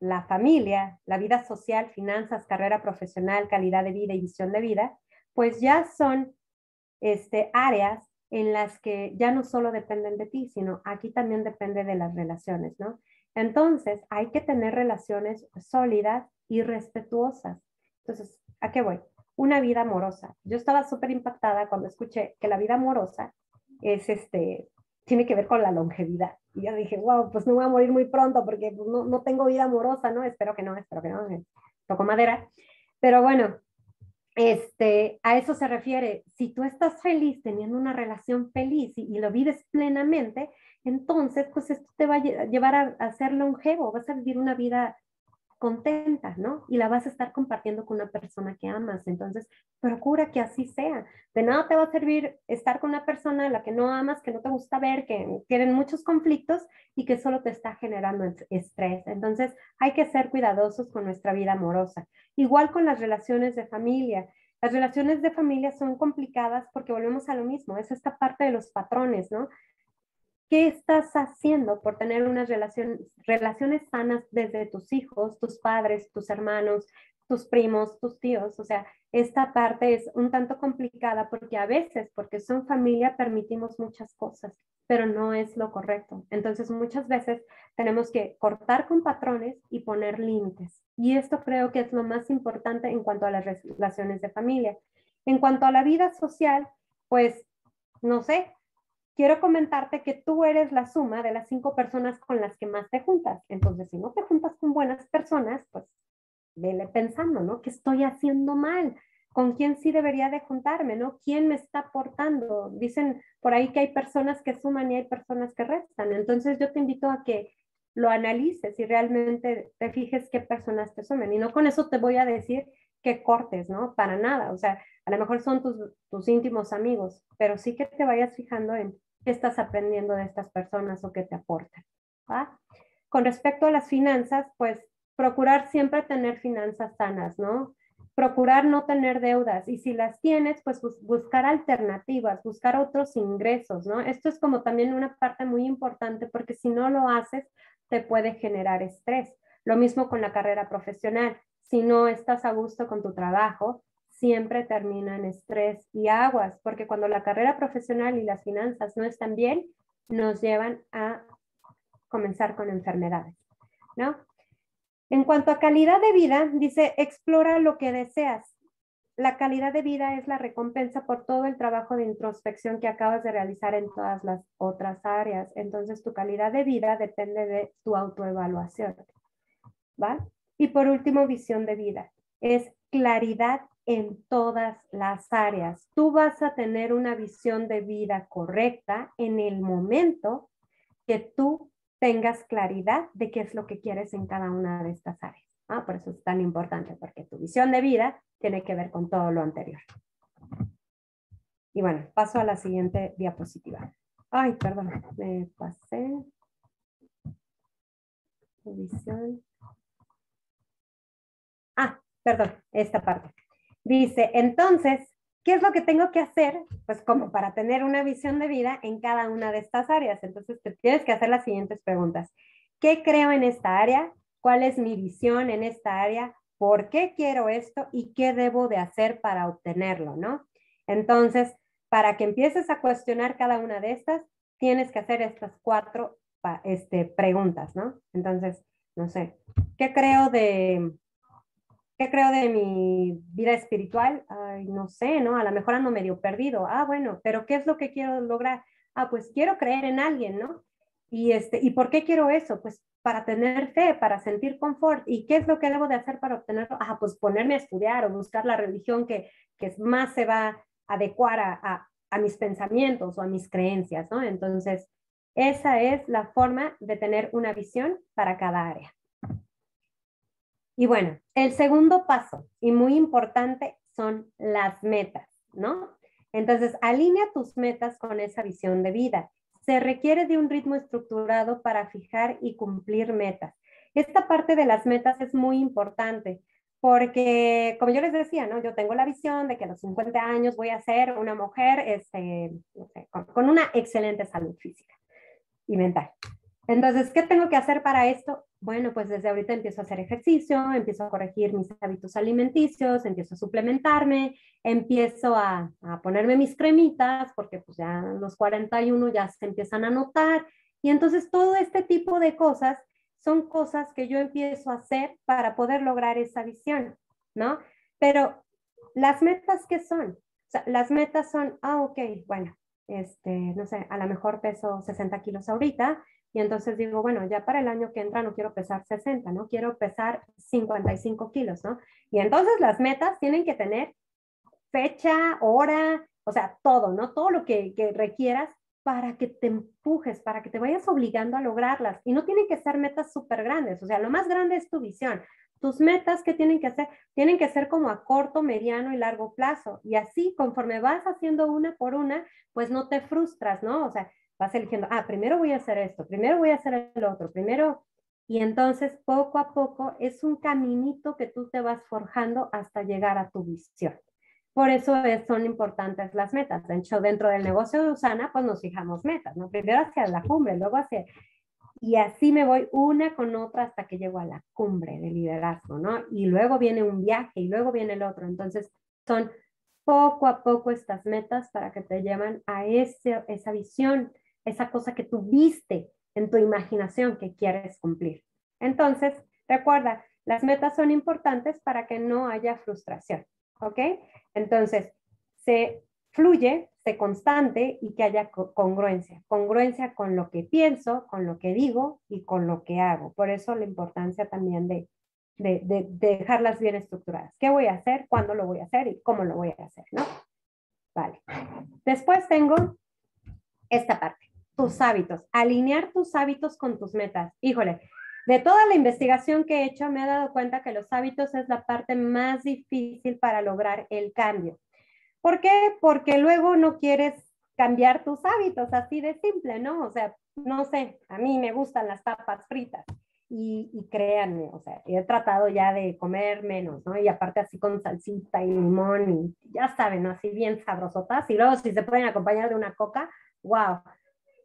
la familia, la vida social, finanzas, carrera profesional, calidad de vida y visión de vida, pues ya son este, áreas en las que ya no solo dependen de ti, sino aquí también depende de las relaciones, ¿no? Entonces, hay que tener relaciones sólidas y respetuosas. Entonces, ¿a qué voy? Una vida amorosa. Yo estaba súper impactada cuando escuché que la vida amorosa es este, tiene que ver con la longevidad. Y yo dije, wow, pues no voy a morir muy pronto porque no, no tengo vida amorosa, ¿no? Espero que no, espero que no, toco madera. Pero bueno, Este, a eso se refiere, si tú estás feliz, teniendo una relación feliz y, y lo vives plenamente, entonces pues esto te va a llevar a, a ser longevo, vas a vivir una vida contenta, ¿no? Y la vas a estar compartiendo con una persona que amas, entonces procura que así sea. De nada te va a servir estar con una persona a la que no amas, que no te gusta ver, que tienen muchos conflictos y que solo te está generando estrés. Entonces hay que ser cuidadosos con nuestra vida amorosa. Igual con las relaciones de familia. Las relaciones de familia son complicadas porque volvemos a lo mismo, es esta parte de los patrones, ¿no? ¿Qué estás haciendo por tener unas relacion, relaciones sanas desde tus hijos, tus padres, tus hermanos, tus primos, tus tíos? O sea, esta parte es un tanto complicada porque a veces, porque son familia, permitimos muchas cosas, pero no es lo correcto. Entonces, muchas veces tenemos que cortar con patrones y poner límites. Y esto creo que es lo más importante en cuanto a las relaciones de familia. En cuanto a la vida social, pues, no sé, quiero comentarte que tú eres la suma de las cinco personas con las que más te juntas. Entonces, si no te juntas con buenas personas, pues vele pensando, ¿no? ¿Qué estoy haciendo mal? ¿Con quién sí debería de juntarme, no? ¿Quién me está aportando? Dicen por ahí que hay personas que suman y hay personas que restan. Entonces, yo te invito a que lo analices y realmente te fijes qué personas te suman. Y no con eso te voy a decir que cortes, ¿no? Para nada. O sea, a lo mejor son tus, tus íntimos amigos, pero sí que te vayas fijando en qué estás aprendiendo de estas personas o qué te aportan, ¿va? Con respecto a las finanzas, pues procurar siempre tener finanzas sanas, ¿no? Procurar no tener deudas y si las tienes, pues bus- buscar alternativas, buscar otros ingresos, ¿no? Esto es como también una parte muy importante porque si no lo haces, te puede generar estrés. Lo mismo con la carrera profesional. Si no estás a gusto con tu trabajo, siempre termina en estrés y aguas, porque cuando la carrera profesional y las finanzas no están bien, nos llevan a comenzar con enfermedades, ¿no? En cuanto a calidad de vida, dice, explora lo que deseas. La calidad de vida es la recompensa por todo el trabajo de introspección que acabas de realizar en todas las otras áreas. Entonces, tu calidad de vida depende de tu autoevaluación, ¿va? Y por último, visión de vida. Es claridad en todas las áreas. Tú vas a tener una visión de vida correcta en el momento que tú tengas claridad de qué es lo que quieres en cada una de estas áreas. Ah, por eso es tan importante, porque tu visión de vida tiene que ver con todo lo anterior. Y bueno, paso a la siguiente diapositiva. Ay, perdón, me pasé. Visión. Ah, perdón, esta parte. Dice, entonces, ¿qué es lo que tengo que hacer? Pues como para tener una visión de vida en cada una de estas áreas. Entonces te tienes que hacer las siguientes preguntas. ¿Qué creo en esta área? ¿Cuál es mi visión en esta área? ¿Por qué quiero esto? ¿Y qué debo de hacer para obtenerlo, no? Entonces, para que empieces a cuestionar cada una de estas, tienes que hacer estas cuatro este, preguntas, ¿no? Entonces, no sé, ¿qué creo de... ¿Qué creo de mi vida espiritual? Ay, no sé, ¿no? A lo mejor ando medio perdido. Ah, bueno, pero ¿qué es lo que quiero lograr? Ah, pues quiero creer en alguien, ¿no? Y, este, ¿y por qué quiero eso? Pues para tener fe, para sentir confort. ¿Y qué es lo que debo de hacer para obtenerlo? Ah, pues ponerme a estudiar o buscar la religión que, que más se va a adecuar a, a, a mis pensamientos o a mis creencias, ¿no? Entonces, esa es la forma de tener una visión para cada área. Y bueno, el segundo paso, y muy importante, son las metas, ¿no? Entonces, alinea tus metas con esa visión de vida. Se requiere de un ritmo estructurado para fijar y cumplir metas. Esta parte de las metas es muy importante porque, como yo les decía, ¿no? Yo tengo la visión de que a los cincuenta años voy a ser una mujer este, con, con una excelente salud física y mental. Entonces, ¿qué tengo que hacer para esto? Bueno, pues desde ahorita empiezo a hacer ejercicio, empiezo a corregir mis hábitos alimenticios, empiezo a suplementarme, empiezo a, a ponerme mis cremitas, porque pues ya los cuarenta y uno ya se empiezan a notar. Y entonces todo este tipo de cosas son cosas que yo empiezo a hacer para poder lograr esa visión, ¿no? Pero, ¿las metas qué son? O sea, las metas son, ah, ok, bueno, este, no sé, a lo mejor peso sesenta kilos ahorita, y entonces digo, bueno, ya para el año que entra no quiero pesar sesenta, ¿no? Quiero pesar cincuenta y cinco kilos, ¿no? Y entonces las metas tienen que tener fecha, hora, o sea, todo, ¿no? Todo lo que, que requieras para que te empujes, para que te vayas obligando a lograrlas. Y no tienen que ser metas súper grandes, o sea, lo más grande es tu visión. Tus metas, ¿qué tienen que hacer? Tienen que ser como a corto, mediano y largo plazo. Y así, conforme vas haciendo una por una, pues no te frustras, ¿no? O sea, vas eligiendo, ah, primero voy a hacer esto, primero voy a hacer el otro, primero, y entonces poco a poco es un caminito que tú te vas forjando hasta llegar a tu visión. Por eso es, son importantes las metas. De hecho, dentro del negocio de Usana, pues nos fijamos metas, ¿no? Primero hacia la cumbre, luego hacia, y así me voy una con otra hasta que llego a la cumbre de liderazgo, ¿no? Y luego viene un viaje, y luego viene el otro. Entonces, son poco a poco estas metas para que te llevan a ese, esa visión, esa cosa que tú viste en tu imaginación que quieres cumplir. Entonces, recuerda, las metas son importantes para que no haya frustración, ¿ok? Entonces, se fluye, se constante y que haya congruencia. Congruencia con lo que pienso, con lo que digo y con lo que hago. Por eso la importancia también de, de, de, de dejarlas bien estructuradas. ¿Qué voy a hacer? ¿Cuándo lo voy a hacer? ¿Y cómo lo voy a hacer? ¿No? Vale. Después tengo esta parte. Tus hábitos, alinear tus hábitos con tus metas. Híjole, de toda la investigación que he hecho me he dado cuenta que los hábitos es la parte más difícil para lograr el cambio. ¿Por qué? Porque luego no quieres cambiar tus hábitos, así de simple, ¿no? O sea, no sé, a mí me gustan las papas fritas y, y créanme, o sea, he tratado ya de comer menos, ¿no? Y aparte así con salsita y limón y ya saben, ¿no? Así bien sabrosotas y luego si se pueden acompañar de una coca, wow.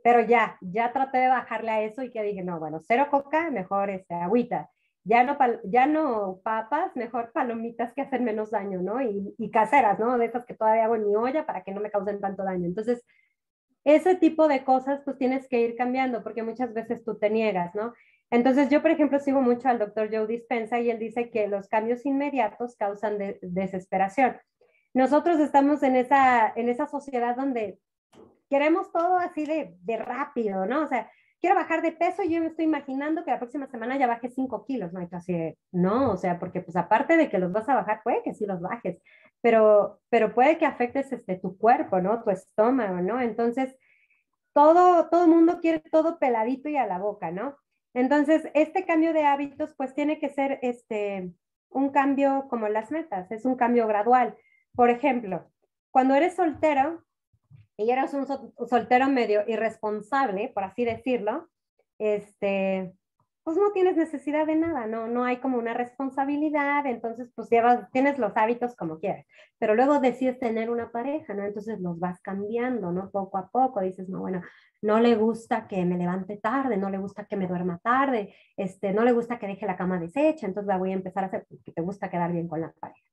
Pero ya, ya traté de bajarle a eso y que dije, no, bueno, cero coca, mejor este, agüita. Ya no, ya no papas, mejor palomitas que hacen menos daño, ¿no? Y, y caseras, ¿no? De esas que todavía hago en mi olla para que no me causen tanto daño. Entonces, ese tipo de cosas, pues tienes que ir cambiando porque muchas veces tú te niegas, ¿no? Entonces, yo, por ejemplo, sigo mucho al doctor Joe Dispenza y él dice que los cambios inmediatos causan de, desesperación. Nosotros estamos en esa, en esa sociedad donde queremos todo así de, de rápido, ¿no? O sea, quiero bajar de peso y yo me estoy imaginando que la próxima semana ya baje cinco kilos, ¿no? Entonces, así de, no, o sea, porque pues aparte de que los vas a bajar, puede que sí los bajes, pero, pero puede que afectes este, tu cuerpo, ¿no? Tu estómago, ¿no? Entonces, todo, todo mundo quiere todo peladito y a la boca, ¿no? Entonces, este cambio de hábitos, pues tiene que ser este, un cambio como las metas, es un cambio gradual. Por ejemplo, cuando eres soltero, y eras un sol soltero medio irresponsable, por así decirlo, este, pues no tienes necesidad de nada, no, no hay como una responsabilidad, entonces pues llevas, tienes los hábitos como quieres, pero luego decides tener una pareja, ¿no? Entonces los vas cambiando, ¿no? Poco a poco, dices, no, bueno, no le gusta que me levante tarde, no le gusta que me duerma tarde, este, no le gusta que deje la cama deshecha, entonces la voy a empezar a hacer porque te gusta quedar bien con la pareja.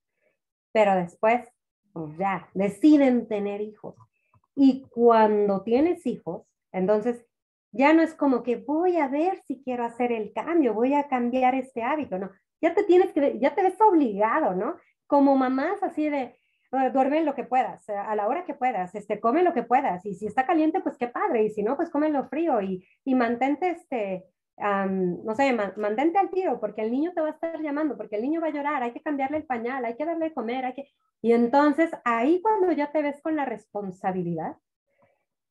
Pero después, pues ya, deciden tener hijos. Y cuando tienes hijos, entonces ya no es como que voy a ver si quiero hacer el cambio, voy a cambiar este hábito, ¿no? Ya te tienes que, ya te ves obligado, ¿no? Como mamás así de, duerme lo que puedas, a la hora que puedas, este, come lo que puedas, y si está caliente, pues qué padre, y si no, pues cómelo frío, y, y mantente, este, um, no sé, man, mantente al tiro, porque el niño te va a estar llamando, porque el niño va a llorar, hay que cambiarle el pañal, hay que darle de comer, hay que... Y entonces, ahí cuando ya te ves con la responsabilidad,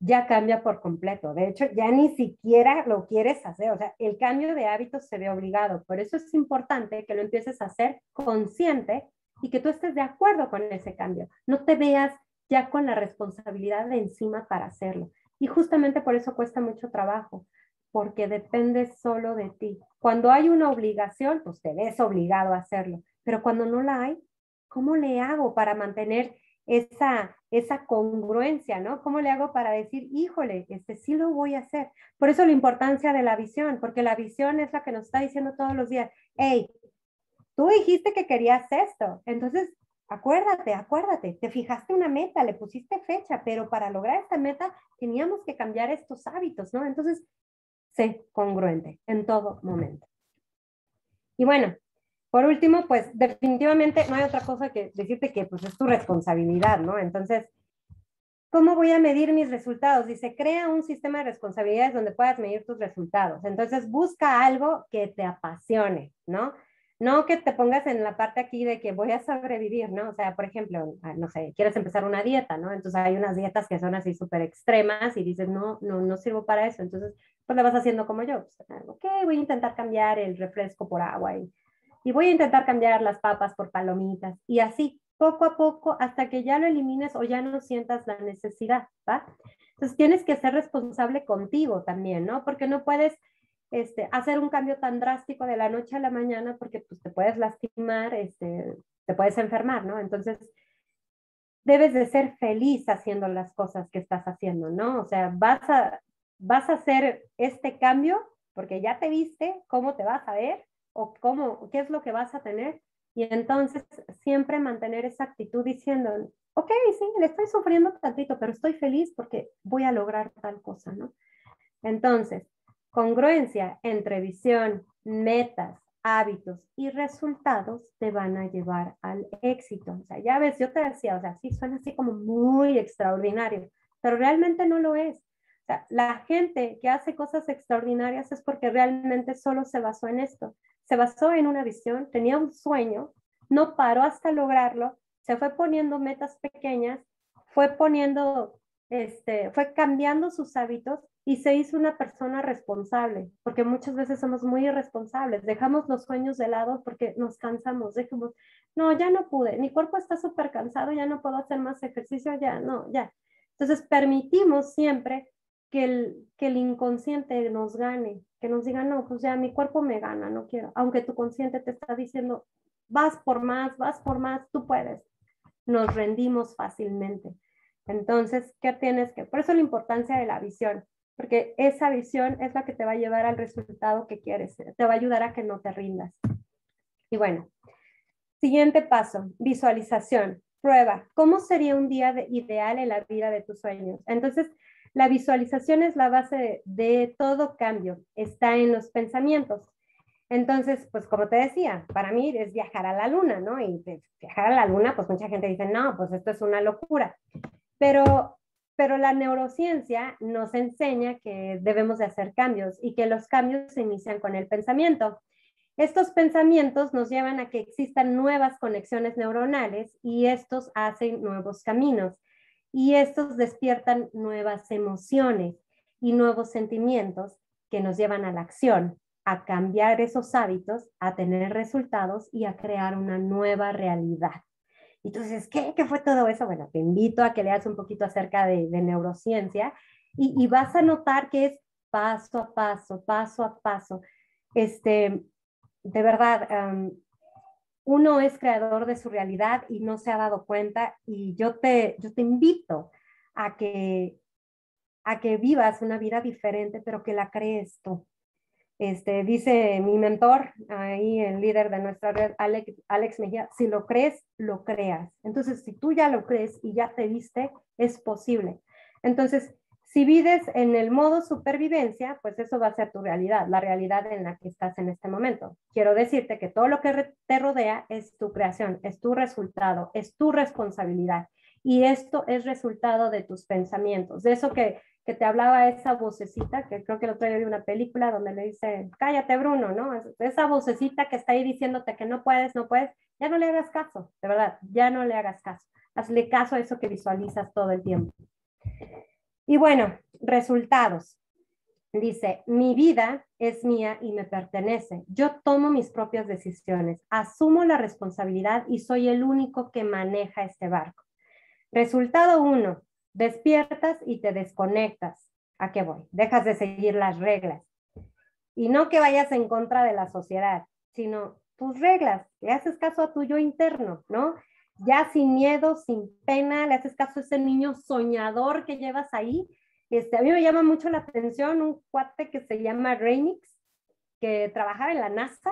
ya cambia por completo. De hecho, ya ni siquiera lo quieres hacer, o sea, el cambio de hábitos se ve obligado, por eso es importante que lo empieces a hacer consciente, y que tú estés de acuerdo con ese cambio. No te veas ya con la responsabilidad de encima para hacerlo. Y justamente por eso cuesta mucho trabajo, porque depende solo de ti. Cuando hay una obligación, pues te ves obligado a hacerlo. Pero cuando no la hay, ¿cómo le hago para mantener esa, esa congruencia, ¿no? ¿Cómo le hago para decir, híjole, este sí lo voy a hacer? Por eso la importancia de la visión, porque la visión es la que nos está diciendo todos los días, hey, tú dijiste que querías esto, entonces acuérdate, acuérdate, te fijaste una meta, le pusiste fecha, pero para lograr esta meta teníamos que cambiar estos hábitos, ¿no? Entonces, sé congruente en todo momento. Y bueno, por último, pues definitivamente no hay otra cosa que decirte que pues es tu responsabilidad, ¿no? Entonces, ¿cómo voy a medir mis resultados? Dice, crea un sistema de responsabilidades donde puedas medir tus resultados. Entonces, busca algo que te apasione, ¿no? No que te pongas en la parte aquí de que voy a sobrevivir, ¿no? O sea, por ejemplo, no sé, quieres empezar una dieta, ¿no? Entonces hay unas dietas que son así súper extremas y dices, no, no, no sirvo para eso. Entonces, pues la vas haciendo como yo. Pues, ok, voy a intentar cambiar el refresco por agua y, y voy a intentar cambiar las papas por palomitas. Y así, poco a poco, hasta que ya lo elimines o ya no sientas la necesidad, ¿va? Entonces tienes que ser responsable contigo también, ¿no? Porque no puedes... Este, hacer un cambio tan drástico de la noche a la mañana porque pues, te puedes lastimar, este, te puedes enfermar, ¿no? Entonces, debes de ser feliz haciendo las cosas que estás haciendo, ¿no? O sea, vas a, vas a hacer este cambio porque ya te viste cómo te vas a ver o cómo, qué es lo que vas a tener. Y entonces, siempre mantener esa actitud diciendo, ok, sí, le estoy sufriendo tantito, pero estoy feliz porque voy a lograr tal cosa, ¿no? Entonces, congruencia entre visión, metas, hábitos y resultados te van a llevar al éxito. O sea, ya ves, yo te decía, o sea, sí suena así como muy extraordinario, pero realmente no lo es. O sea, la gente que hace cosas extraordinarias es porque realmente solo se basó en esto. Se basó en una visión, tenía un sueño, no paró hasta lograrlo, se fue poniendo metas pequeñas, fue poniendo, este, fue cambiando sus hábitos, y se hizo una persona responsable, porque muchas veces somos muy irresponsables, dejamos los sueños de lado porque nos cansamos, dejamos, no, ya no pude, mi cuerpo está súper cansado, ya no puedo hacer más ejercicio, ya, no, ya. Entonces permitimos siempre que el, que el inconsciente nos gane, que nos diga, no, pues ya mi cuerpo me gana, no quiero, aunque tu consciente te está diciendo, vas por más, vas por más, tú puedes. Nos rendimos fácilmente. Entonces, ¿qué tienes que? Por eso la importancia de la visión. Porque esa visión es la que te va a llevar al resultado que quieres, te va a ayudar a que no te rindas. Y bueno, siguiente paso, visualización, prueba. ¿Cómo sería un día de ideal en la vida de tus sueños? Entonces, la visualización es la base de, de todo cambio, está en los pensamientos. Entonces, pues como te decía, para mí es viajar a la luna, ¿no? Y viajar a la luna, pues mucha gente dice, no, pues esto es una locura. Pero... Pero la neurociencia nos enseña que debemos de hacer cambios y que los cambios se inician con el pensamiento. Estos pensamientos nos llevan a que existan nuevas conexiones neuronales y estos hacen nuevos caminos. Y estos despiertan nuevas emociones y nuevos sentimientos que nos llevan a la acción, a cambiar esos hábitos, a tener resultados y a crear una nueva realidad. Entonces, ¿qué, ¿qué fue todo eso? Bueno, te invito a que leas un poquito acerca de, de neurociencia y, y vas a notar que es paso a paso, paso a paso. Este, de verdad, um, uno es creador de su realidad y no se ha dado cuenta y yo te, yo te invito a que, a que vivas una vida diferente, pero que la crees tú. Este, dice mi mentor, ahí el líder de nuestra red, Alex, Alex Mejía, si lo crees, lo creas. Entonces, si tú ya lo crees y ya te viste, es posible. Entonces, Si vives en el modo supervivencia, pues eso va a ser tu realidad, la realidad en la que estás en este momento. Quiero decirte que todo lo que te rodea es tu creación, es tu resultado, es tu responsabilidad. Y esto es resultado de tus pensamientos, de eso que, que te hablaba esa vocecita, que creo que el otro día vi una película donde le dice, cállate Bruno, ¿no? Esa vocecita que está ahí diciéndote que no puedes, no puedes, ya no le hagas caso, de verdad, ya no le hagas caso. Hazle caso a eso que visualizas todo el tiempo. Y bueno, resultados. Dice, mi vida es mía y me pertenece. Yo tomo mis propias decisiones, asumo la responsabilidad y soy el único que maneja este barco. Resultado uno, despiertas y te desconectas. ¿A qué voy? Dejas de seguir las reglas. Y no que vayas en contra de la sociedad, sino tus reglas. Le haces caso a tu yo interno, ¿no? Ya sin miedo, sin pena, le haces caso a ese niño soñador que llevas ahí. Este, a mí me llama mucho la atención un cuate que se llama Reynix, que trabajaba en la NASA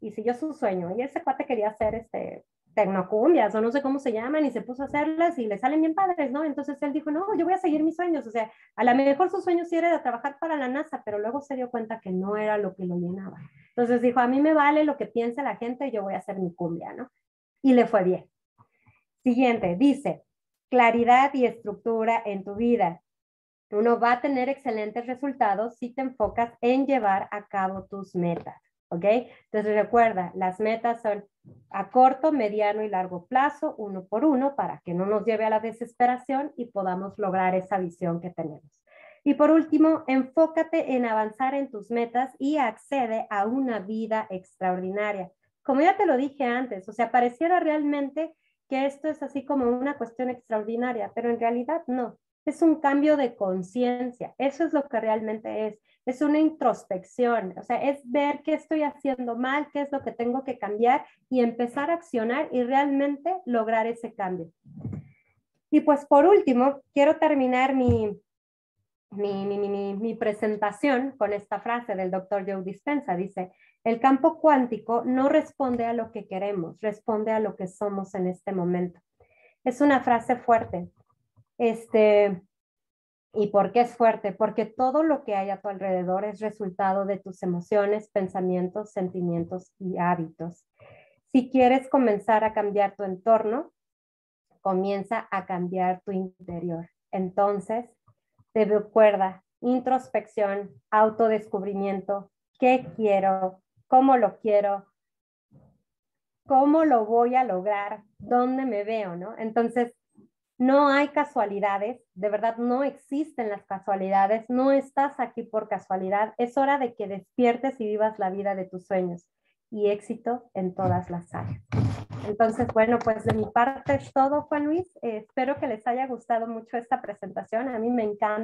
y siguió su sueño. Y ese cuate quería hacer este, tecnocumbias o no sé cómo se llaman y se puso a hacerlas y le salen bien padres, ¿no? Entonces él dijo, no, yo voy a seguir mis sueños. O sea, a lo mejor su sueño sí era de trabajar para la NASA, pero luego se dio cuenta que no era lo que lo llenaba. Entonces dijo, a mí me vale lo que piensa la gente y yo voy a hacer mi cumbia, ¿no? Y le fue bien. Siguiente, dice, claridad y estructura en tu vida. Uno va a tener excelentes resultados si te enfocas en llevar a cabo tus metas, ¿ok? Entonces recuerda, las metas son a corto, mediano y largo plazo, uno por uno, para que no nos lleve a la desesperación y podamos lograr esa visión que tenemos. Y por último, enfócate en avanzar en tus metas y accede a una vida extraordinaria. Como ya te lo dije antes, o sea, pareciera realmente que esto es así como una cuestión extraordinaria, pero en realidad no. Es un cambio de conciencia, eso es lo que realmente es, es una introspección, o sea, es ver qué estoy haciendo mal, qué es lo que tengo que cambiar y empezar a accionar y realmente lograr ese cambio. Y pues por último, quiero terminar mi, mi, mi, mi, mi presentación con esta frase del doctor Joe Dispenza, dice: el campo cuántico no responde a lo que queremos, responde a lo que somos en este momento. Es una frase fuerte. Este, ¿y por qué es fuerte? Porque todo lo que hay a tu alrededor es resultado de tus emociones, pensamientos, sentimientos y hábitos. Si quieres comenzar a cambiar tu entorno, comienza a cambiar tu interior. Entonces, te recuerda introspección, autodescubrimiento, ¿qué quiero? ¿Cómo lo quiero? ¿Cómo lo voy a lograr? ¿Dónde me veo? ¿No? Entonces, no hay casualidades, de verdad no existen las casualidades, no estás aquí por casualidad, es hora de que despiertes y vivas la vida de tus sueños y éxito en todas las áreas. Entonces, bueno, pues de mi parte es todo, Juan Luis, eh, espero que les haya gustado mucho esta presentación, a mí me encanta.